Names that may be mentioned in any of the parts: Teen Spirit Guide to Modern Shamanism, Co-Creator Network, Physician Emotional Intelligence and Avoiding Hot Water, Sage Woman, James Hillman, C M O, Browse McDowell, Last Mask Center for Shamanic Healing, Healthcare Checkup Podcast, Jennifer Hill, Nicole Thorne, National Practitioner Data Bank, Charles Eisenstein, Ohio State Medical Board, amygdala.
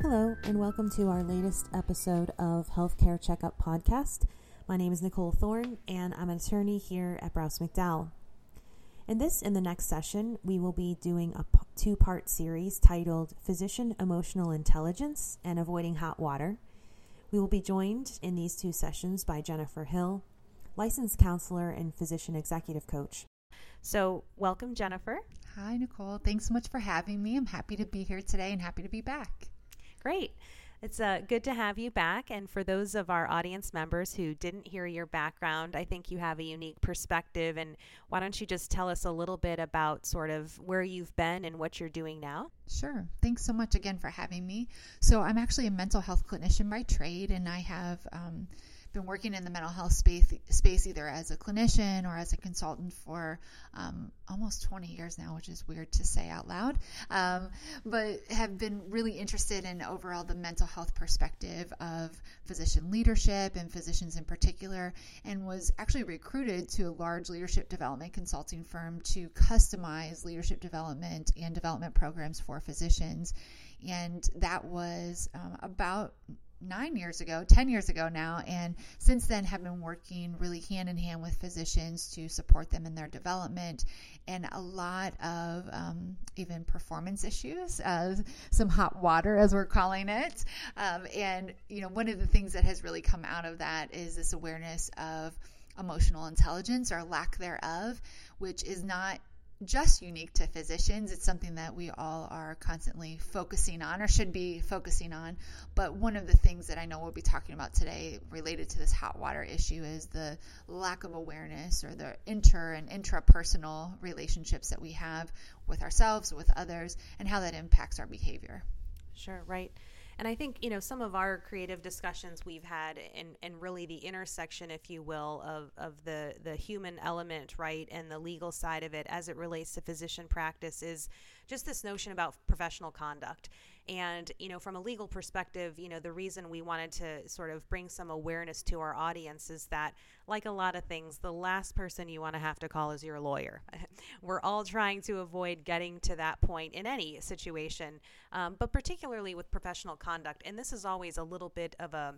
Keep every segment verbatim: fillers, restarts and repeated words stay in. Hello, and welcome to our latest episode of Healthcare Checkup Podcast. My name is Nicole Thorne, and I'm an attorney here at Browse McDowell. In this and the next session, we will be doing a two-part series titled Physician Emotional Intelligence and Avoiding Hot Water. We will be joined in these two sessions by Jennifer Hill, licensed counselor and physician executive coach. So welcome, Jennifer. Hi, Nicole. Thanks so much for having me. I'm happy to be here today and happy to be back. Great. It's uh, good to have you back. And for those of our audience members who didn't hear your background, I think you have a unique perspective. And why don't you just tell us a little bit about sort of where you've been and what you're doing now? Sure. Thanks so much again for having me. So I'm actually a mental health clinician by trade, and I have um, been working in the mental health space, space either as a clinician or as a consultant for um, almost twenty years now, which is weird to say out loud, um, but have been really interested in overall the mental health perspective of physician leadership and physicians in particular, and was actually recruited to a large leadership development consulting firm to customize leadership development and development programs for physicians. And that was um, about nine years ago, ten years ago now, and since then have been working really hand in hand with physicians to support them in their development and a lot of um, even performance issues, uh, some hot water as we're calling it. Um, and, you know, one of the things that has really come out of that is this awareness of emotional intelligence or lack thereof, which is not just unique to physicians. It's something that we all are constantly focusing on or should be focusing on. But one of the things that I know we'll be talking about today related to this hot water issue is the lack of awareness or the inter and intrapersonal relationships that we have with ourselves, with others, and how that impacts our behavior. Sure, right. And I think, you know, some of our creative discussions we've had and, and really the intersection, if you will, of, of the, the human element, right, and the legal side of it as it relates to physician practice is just this notion about professional conduct. And, you know, from a legal perspective, you know, the reason we wanted to sort of bring some awareness to our audience is that, like a lot of things, the last person you want to have to call is your lawyer. We're all trying to avoid getting to that point in any situation, um, but particularly with professional conduct. And this is always a little bit of a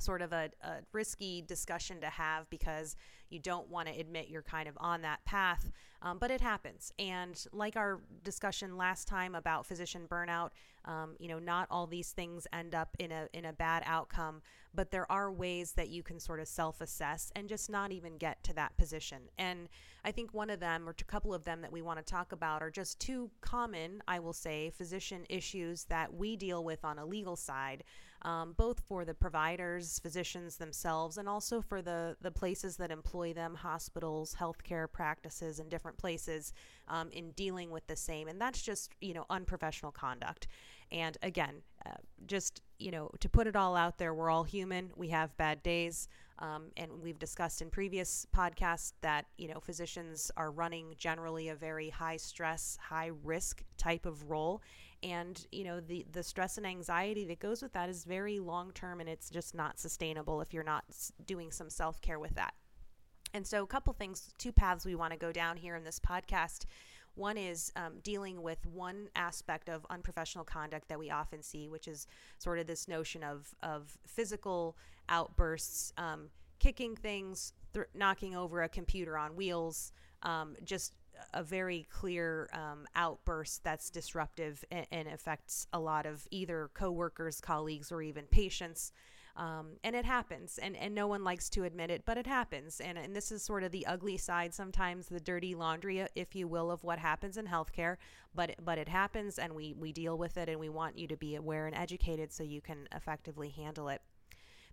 sort of a, a risky discussion to have because you don't want to admit you're kind of on that path, um, but it happens. And like our discussion last time about physician burnout, um, you know, not all these things end up in a in a bad outcome, but there are ways that you can sort of self-assess and just not even get to that position. And I think one of them, or a couple of them that we want to talk about are just two common, I will say, physician issues that we deal with on a legal side, um, both for the providers, physicians themselves, and also for the, the places that employ them, hospitals, healthcare practices, and different places um, in dealing with the same. And that's just, you know, unprofessional conduct. And again, uh, just, you know, to put it all out there, we're all human. We have bad days. Um, and we've discussed in previous podcasts that, you know, physicians are running generally a very high stress, high risk type of role. And, you know, the, the stress and anxiety that goes with that is very long term, and it's just not sustainable if you're not doing some self-care with that. And so a couple things, two paths we want to go down here in this podcast. One is um, dealing with one aspect of unprofessional conduct that we often see, which is sort of this notion of, of physical outbursts, um, kicking things, th- knocking over a computer on wheels, um, just a very clear um, outburst that's disruptive and, and affects a lot of either coworkers, colleagues, or even patients. Um, and it happens, and, and no one likes to admit it, but it happens. And, and this is sort of the ugly side, sometimes the dirty laundry, if you will, of what happens in healthcare, but, but it happens, and we, we deal with it, and we want you to be aware and educated so you can effectively handle it.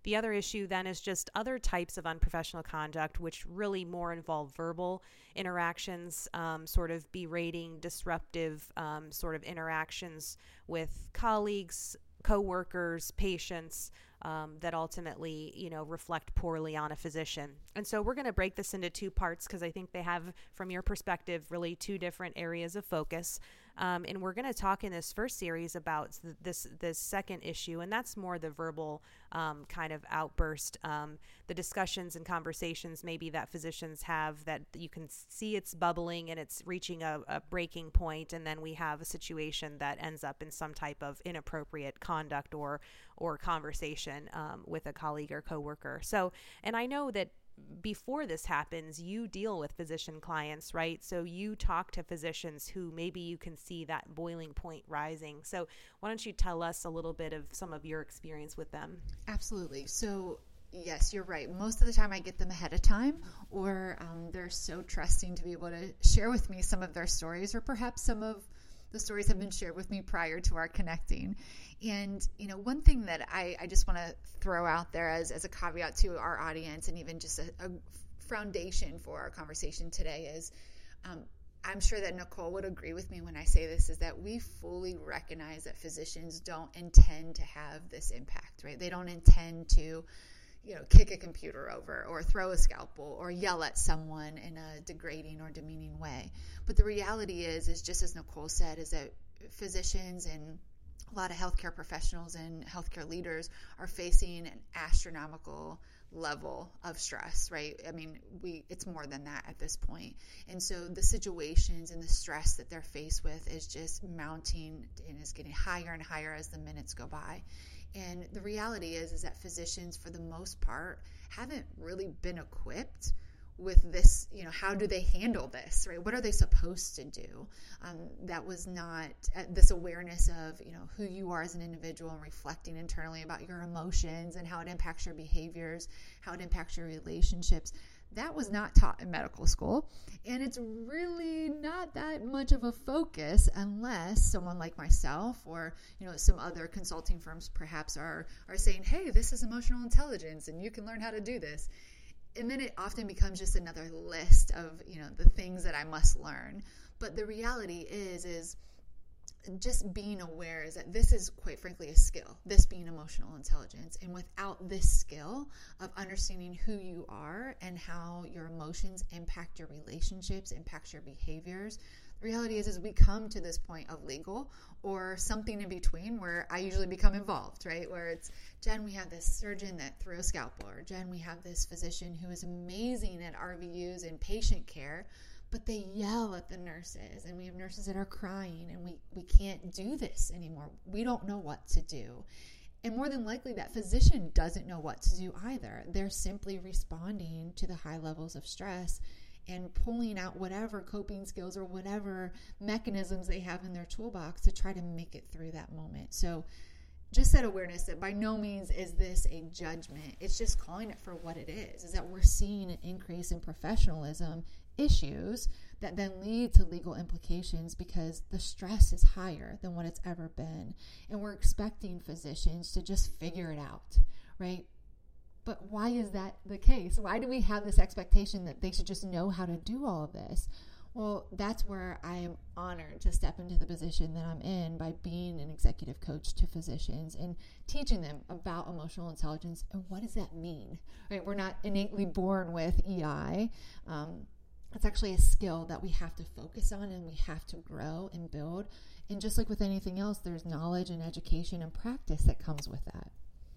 The other issue then is just other types of unprofessional conduct, which really more involve verbal interactions, um, sort of berating, disruptive um, sort of interactions with colleagues, coworkers, patients, um, that ultimately, you know, reflect poorly on a physician. And so we're going to break this into two parts because I think they have, from your perspective, really two different areas of focus. Um, and we're going to talk in this first series about this this second issue, and that's more the verbal um, kind of outburst, um, the discussions and conversations maybe that physicians have that you can see it's bubbling and it's reaching a, a breaking point, and then we have a situation that ends up in some type of inappropriate conduct or or conversation um, with a colleague or coworker. So, and I know that before this happens, you deal with physician clients, right? So you talk to physicians who maybe you can see that boiling point rising. So why don't you tell us a little bit of some of your experience with them? Absolutely. So yes, you're right. Most of the time I get them ahead of time, or um, they're so trusting to be able to share with me some of their stories, or perhaps some of the stories have been shared with me prior to our connecting. And, you know, one thing that I, I just want to throw out there as, as a caveat to our audience, and even just a, a foundation for our conversation today, is um, I'm sure that Nicole would agree with me when I say this, is that we fully recognize that physicians don't intend to have this impact, right? They don't intend to, you know, kick a computer over or throw a scalpel or yell at someone in a degrading or demeaning way. But the reality is, is just as Nicole said, is that physicians and a lot of healthcare professionals and healthcare leaders are facing an astronomical level of stress, right? I mean, we it's more than that at this point. And so the situations and the stress that they're faced with is just mounting and is getting higher and higher as the minutes go by. And the reality is, is that physicians, for the most part, haven't really been equipped with this, you know, how do they handle this, right? What are they supposed to do? Um, that was not uh, this awareness of, you know, who you are as an individual and reflecting internally about your emotions and how it impacts your behaviors, how it impacts your relationships. That was not taught in medical school, and it's really not that much of a focus unless someone like myself or, you know, some other consulting firms perhaps are are saying, hey, this is emotional intelligence and you can learn how to do this. And then it often becomes just another list of, you know, the things that I must learn. But the reality is, is just being aware is that this is, quite frankly, a skill, this being emotional intelligence. And without this skill of understanding who you are and how your emotions impact your relationships, impact your behaviors, the reality is, is we come to this point of legal or something in between where I usually become involved, right? Where it's, Jen, we have this surgeon that threw a scalpel, or Jen, we have this physician who is amazing at R V Us and patient care, but they yell at the nurses, and we have nurses that are crying, and we, we can't do this anymore. We don't know what to do. And more than likely, that physician doesn't know what to do either. They're simply responding to the high levels of stress and pulling out whatever coping skills or whatever mechanisms they have in their toolbox to try to make it through that moment. So just that awareness that by no means is this a judgment. It's just calling it for what it is, is that we're seeing an increase in professionalism issues that then lead to legal implications because the stress is higher than what it's ever been. And we're expecting physicians to just figure it out, right? But why is that the case? Why do we have this expectation that they should just know how to do all of this? Well, that's where I am honored to step into the position that I'm in by being an executive coach to physicians and teaching them about emotional intelligence and what does that mean, right? We're not innately born with E I. Um, It's actually a skill that we have to focus on and we have to grow and build. And just like with anything else, there's knowledge and education and practice that comes with that.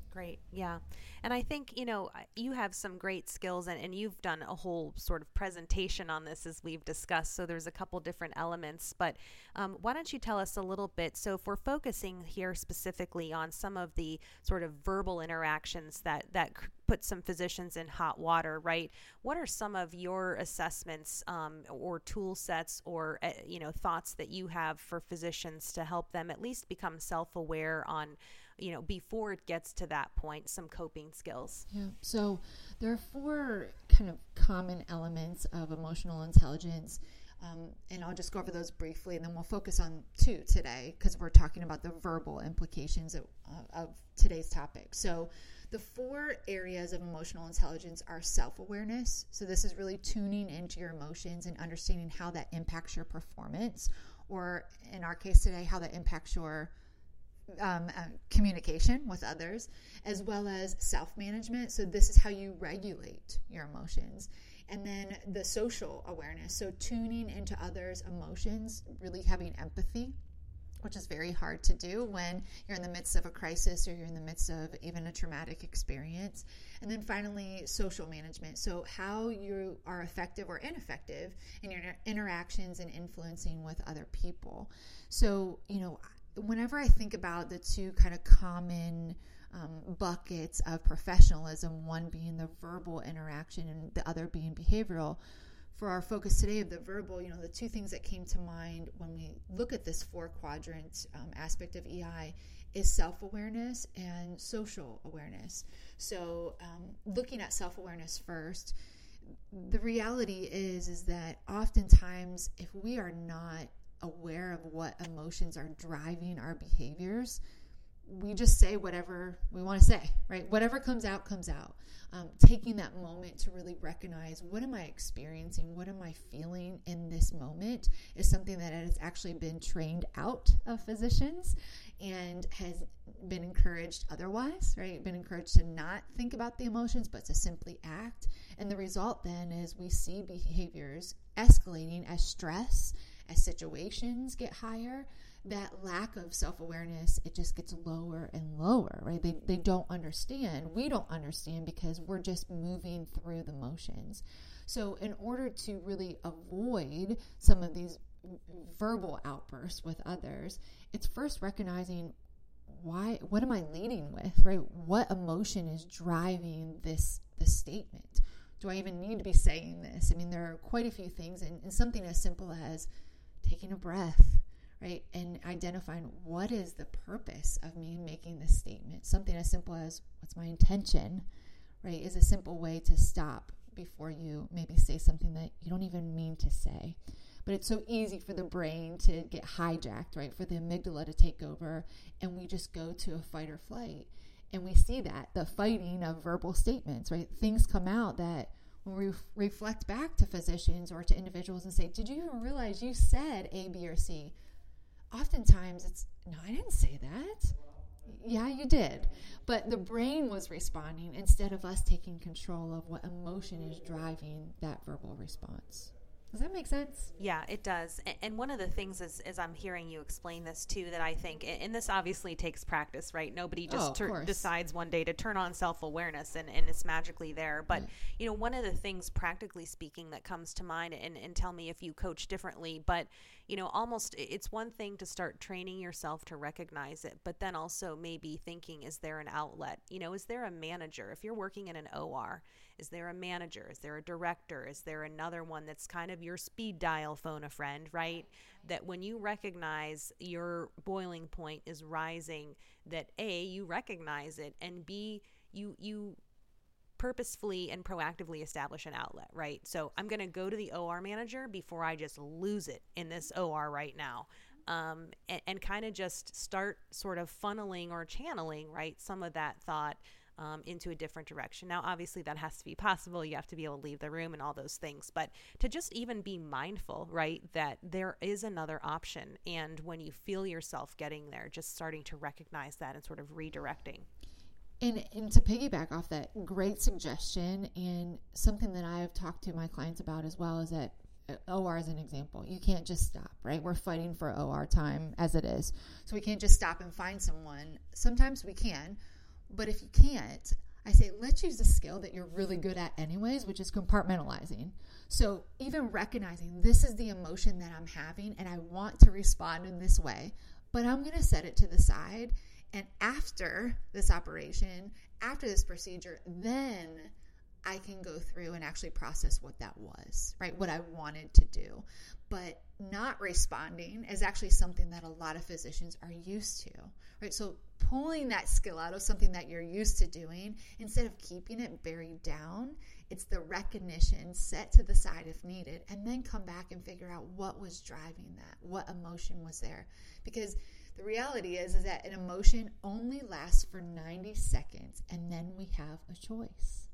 Great. Yeah. And I think, you know, you have some great skills and, and you've done a whole sort of presentation on this as we've discussed. So there's a couple different elements, but um, why don't you tell us a little bit? So if we're focusing here specifically on some of the sort of verbal interactions that, that put some physicians in hot water, right? What are some of your assessments um, or tool sets or, uh, you know, thoughts that you have for physicians to help them at least become self-aware on, you know, before it gets to that point, some coping skills? Yeah. So there are four kind of common elements of emotional intelligence. Um, and I'll just go over those briefly, and then we'll focus on two today because we're talking about the verbal implications of, uh, of today's topic. So the four areas of emotional intelligence are self-awareness. So this is really tuning into your emotions and understanding how that impacts your performance, or in our case today, how that impacts your um, uh, communication with others, as well as self-management. So this is how you regulate your emotions. And then the social awareness, so tuning into others' emotions, really having empathy, which is very hard to do when you're in the midst of a crisis or you're in the midst of even a traumatic experience. And then finally, social management. So how you are effective or ineffective in your interactions and influencing with other people. So, you know, whenever I think about the two kind of common um, buckets of professionalism, one being the verbal interaction and the other being behavioral, for our focus today of the verbal, you know, the two things that came to mind when we look at this four quadrant um, aspect of E I is self-awareness and social awareness. So um, looking at self-awareness first, the reality is, is that oftentimes if we are not aware of what emotions are driving our behaviors, we just say whatever we want to say, right? Whatever comes out, comes out. Um, taking that moment to really recognize, what am I experiencing? What am I feeling in this moment is something that has actually been trained out of physicians and has been encouraged otherwise, right? Been encouraged to not think about the emotions, but to simply act. And the result then is we see behaviors escalating as stress, as situations get higher. That lack of self-awareness, it just gets lower and lower, right? They they don't understand. We don't understand because we're just moving through the motions. So in order to really avoid some of these verbal outbursts with others, it's first recognizing why, what am I leading with, right? What emotion is driving this, this statement? Do I even need to be saying this? I mean, there are quite a few things, and, and something as simple as taking a breath, right? And identifying, what is the purpose of me making this statement? Something as simple as, what's my intention, right, is a simple way to stop before you maybe say something that you don't even mean to say. But it's so easy for the brain to get hijacked, right, for the amygdala to take over, and we just go to a fight or flight. And we see that, the fighting of verbal statements, right? Things come out that we reflect back to physicians or to individuals and say, did you even realize you said A, B, or C? Oftentimes it's, no, I didn't say that. Yeah, you did. But the brain was responding instead of us taking control of what emotion is driving that verbal response. Does that make sense? Yeah, it does. And one of the things is, as I'm hearing you explain this too, that I think, and this obviously takes practice, right? Nobody just oh, ter- decides one day to turn on self-awareness and, and it's magically there. But, mm. you know, one of the things, practically speaking, that comes to mind, and, and tell me if you coach differently, but, you know, almost it's one thing to start training yourself to recognize it, but then also maybe thinking, is there an outlet? You know, is there a manager? If you're working in an O R, is there a manager? Is there a director? Is there another one that's kind of your speed dial phone a friend, right? That when you recognize your boiling point is rising, that A, you recognize it, and B, you you purposefully and proactively establish an outlet, right? So I'm going to go to the O R manager before I just lose it in this O R right now. Um, and, and kind of just start sort of funneling or channeling, right, some of that thought Um, into a different direction. Now, obviously that has to be possible. You have to be able to leave the room and all those things, but to just even be mindful, right, that there is another option. And when you feel yourself getting there, just starting to recognize that and sort of redirecting. And, and to piggyback off that, great suggestion, and something that I've talked to my clients about as well is that O R is an example. You can't just stop, right? We're fighting for O R time as it is. So we can't just stop and find someone. Sometimes we can, but if you can't, I say, let's use a skill that you're really good at anyways, which is compartmentalizing. So even recognizing, this is the emotion that I'm having and I want to respond in this way, but I'm going to set it to the side. And after this operation, after this procedure, then I can go through and actually process what that was, right? What I wanted to do. But not responding is actually something that a lot of physicians are used to, right? So pulling that skill out of something that you're used to doing, instead of keeping it buried down, it's the recognition, set to the side if needed, and then come back and figure out what was driving that, what emotion was there. Because the reality is, is that an emotion only lasts for ninety seconds, and then we have a choice.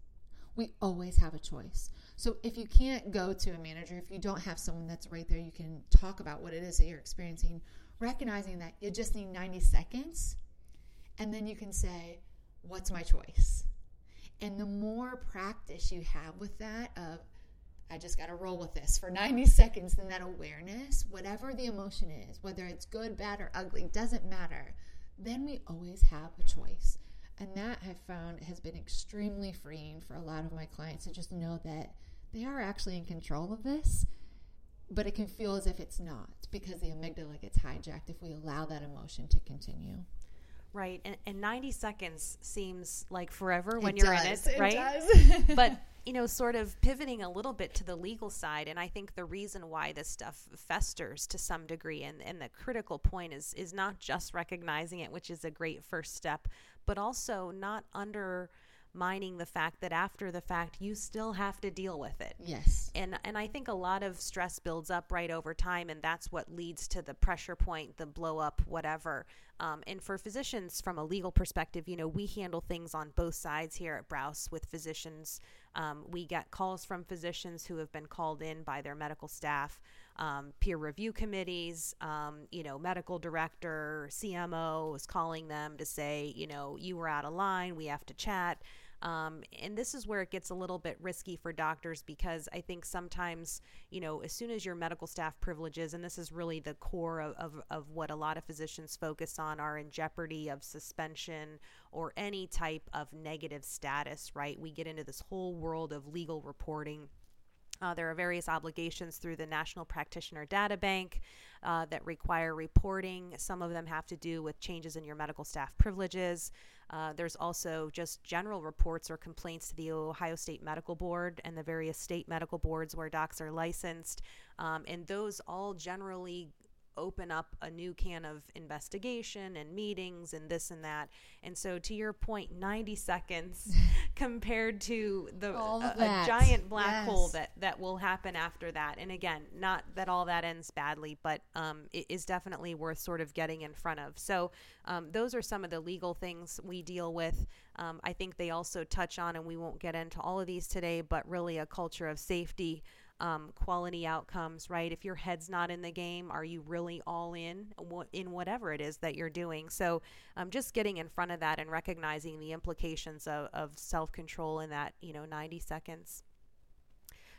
We always have a choice. So if you can't go to a manager, if you don't have someone that's right there, you can talk about what it is that you're experiencing, recognizing that you just need ninety seconds And then you can say, what's my choice? And the more practice you have with that of, I just got to roll with this for ninety seconds, then that awareness, whatever the emotion is, whether it's good, bad, or ugly, doesn't matter. Then we always have a choice. And that I've found has been extremely freeing for a lot of my clients to just know that they are actually in control of this, but it can feel as if it's not because the amygdala gets hijacked if we allow that emotion to continue. Right. And, and ninety seconds seems like forever when it you're does. in it, right? It does. But, you know, sort of pivoting a little bit to the legal side. And I think the reason why this stuff festers to some degree and, and the critical point is, is not just recognizing it, which is a great first step, but also not undermining the fact that after the fact, you still have to deal with it. Yes. And and I think a lot of stress builds up right over time, and that's what leads to the pressure point, the blow up, whatever. Um, and for physicians, from a legal perspective, you know, we handle things on both sides here at Browse with physicians. Um, we get calls from physicians who have been called in by their medical staff, um, peer review committees, um, you know, medical director, C M O is calling them to say, you know, you were out of line, we have to chat. Um, and this is where it gets a little bit risky for doctors, because I think sometimes, you know, as soon as your medical staff privileges, and this is really the core of, of, of what a lot of physicians focus on, are in jeopardy of suspension or any type of negative status, right? We get into this whole world of legal reporting. Uh, there are various obligations through the National Practitioner Data Bank uh, that require reporting. Some of them have to do with changes in your medical staff privileges. Uh, there's also just general reports or complaints to the Ohio State Medical Board and the various state medical boards where docs are licensed. Um, and those all generally open up a new can of investigation and meetings and this and that. And so to your point, ninety seconds compared to the a, a giant black yes. hole that, that will happen after that. And again, not that all that ends badly, but um, it is definitely worth sort of getting in front of. So um, those are some of the legal things we deal with. Um, I think they also touch on, and we won't get into all of these today, but really a culture of safety, Um, quality outcomes, right? If your head's not in the game, are you really all in, in whatever it is that you're doing? So um, just getting in front of that and recognizing the implications of, of self-control in that, you know, ninety seconds.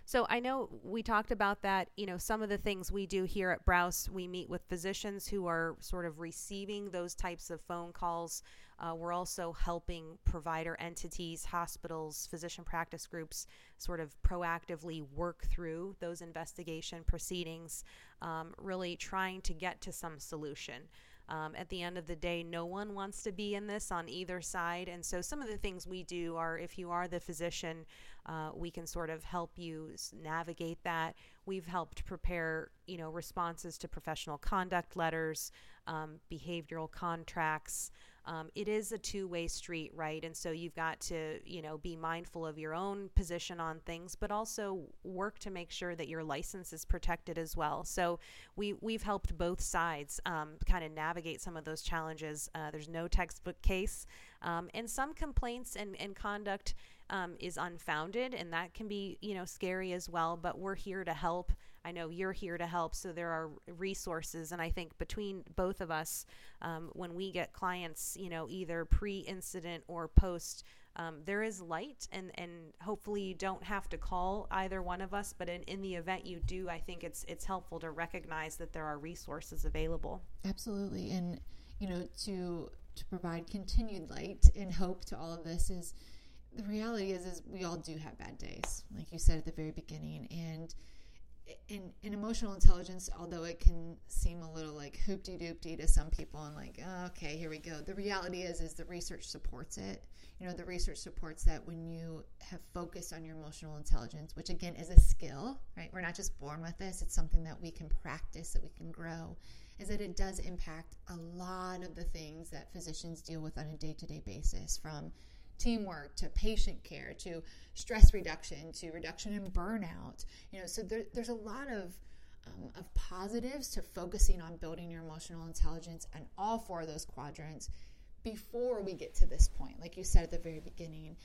So I know we talked about that, you know, some of the things we do here at Browse, we meet with physicians who are sort of receiving those types of phone calls. Uh, we're also helping provider entities, hospitals, physician practice groups sort of proactively work through those investigation proceedings, um, really trying to get to some solution. Um, at the end of the day, no one wants to be in this on either side. And so some of the things we do are, if you are the physician, uh, we can sort of help you navigate that. We've helped prepare, you know, responses to professional conduct letters, um, behavioral contracts. Um, it is a two-way street, right? And so you've got to, you know, be mindful of your own position on things, but also work to make sure that your license is protected as well. So we, we've helped both sides um, kind of navigate some of those challenges. Uh, there's no textbook case. Um, and some complaints and, and conduct um, is unfounded, and that can be, you know, scary as well, but we're here to help. I know you're here to help, so there are resources, and I think between both of us, um, when we get clients, you know, either pre-incident or post, um, there is light, and, and hopefully you don't have to call either one of us, but in, in the event you do, I think it's it's helpful to recognize that there are resources available. Absolutely, and, you know, to to provide continued light and hope to all of this is, the reality is, is we all do have bad days, like you said at the very beginning, and In, in emotional intelligence, although it can seem a little like hoop-de-doop-de to some people and like, oh, okay, here we go. The reality is, is the research supports it. You know, the research supports that when you have focused on your emotional intelligence, which again is a skill, right? We're not just born with this. It's something that we can practice, that we can grow, is that it does impact a lot of the things that physicians deal with on a day-to-day basis, from teamwork to patient care to stress reduction to reduction in burnout. You know, so there, there's a lot of um, of positives to focusing on building your emotional intelligence and all four of those quadrants before we get to this point, like you said at the very beginning.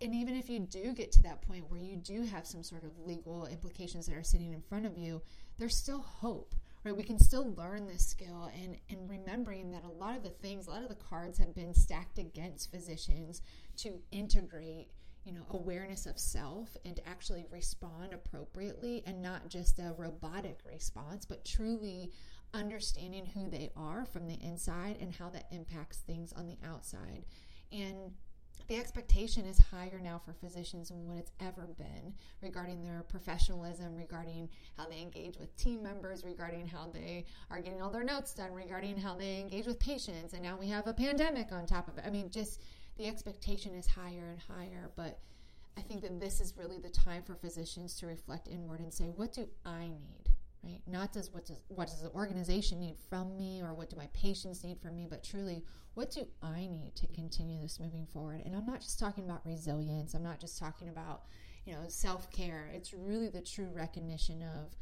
And even if you do get to that point where you do have some sort of legal implications that are sitting in front of you, there's still hope, right? We can still learn this skill, and, and remembering that a lot of the things, a lot of the cards have been stacked against physicians to integrate, you know, awareness of self and to actually respond appropriately, and not just a robotic response, but truly understanding who they are from the inside and how that impacts things on the outside. And the expectation is higher now for physicians than what it's ever been regarding their professionalism, regarding how they engage with team members, regarding how they are getting all their notes done, regarding how they engage with patients. And now we have a pandemic on top of it. I mean, just the expectation is higher and higher, but I think that this is really the time for physicians to reflect inward and say, what do I need, right? Not does what does what does the organization need from me, or what do my patients need from me, but truly, what do I need to continue this moving forward? And I'm not just talking about resilience. I'm not just talking about, you know, self-care. It's really the true recognition of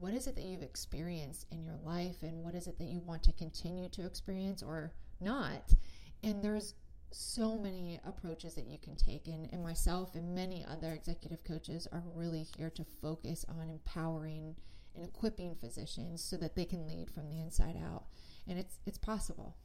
what is it that you've experienced in your life, and what is it that you want to continue to experience or not. And there's so many approaches that you can take, and, and myself and many other executive coaches are really here to focus on empowering and equipping physicians so that they can lead from the inside out. And it's it's possible.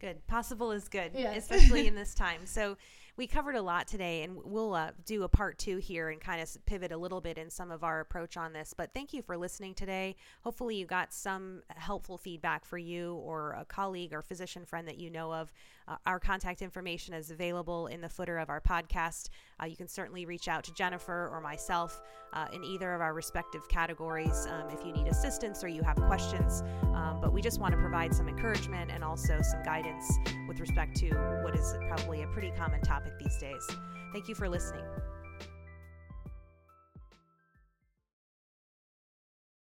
Good. Possible is good, yeah. Especially in this time. So we covered a lot today, and we'll uh, do a part two here and kind of pivot a little bit in some of our approach on this. But thank you for listening today. Hopefully you got some helpful feedback for you or a colleague or physician friend that you know of. Uh, our contact information is available in the footer of our podcast. Uh, you can certainly reach out to Jennifer or myself uh, in either of our respective categories um, if you need assistance or you have questions. Um, but we just want to provide some encouragement and also some guidance with respect to what is probably a pretty common topic these days. Thank you for listening.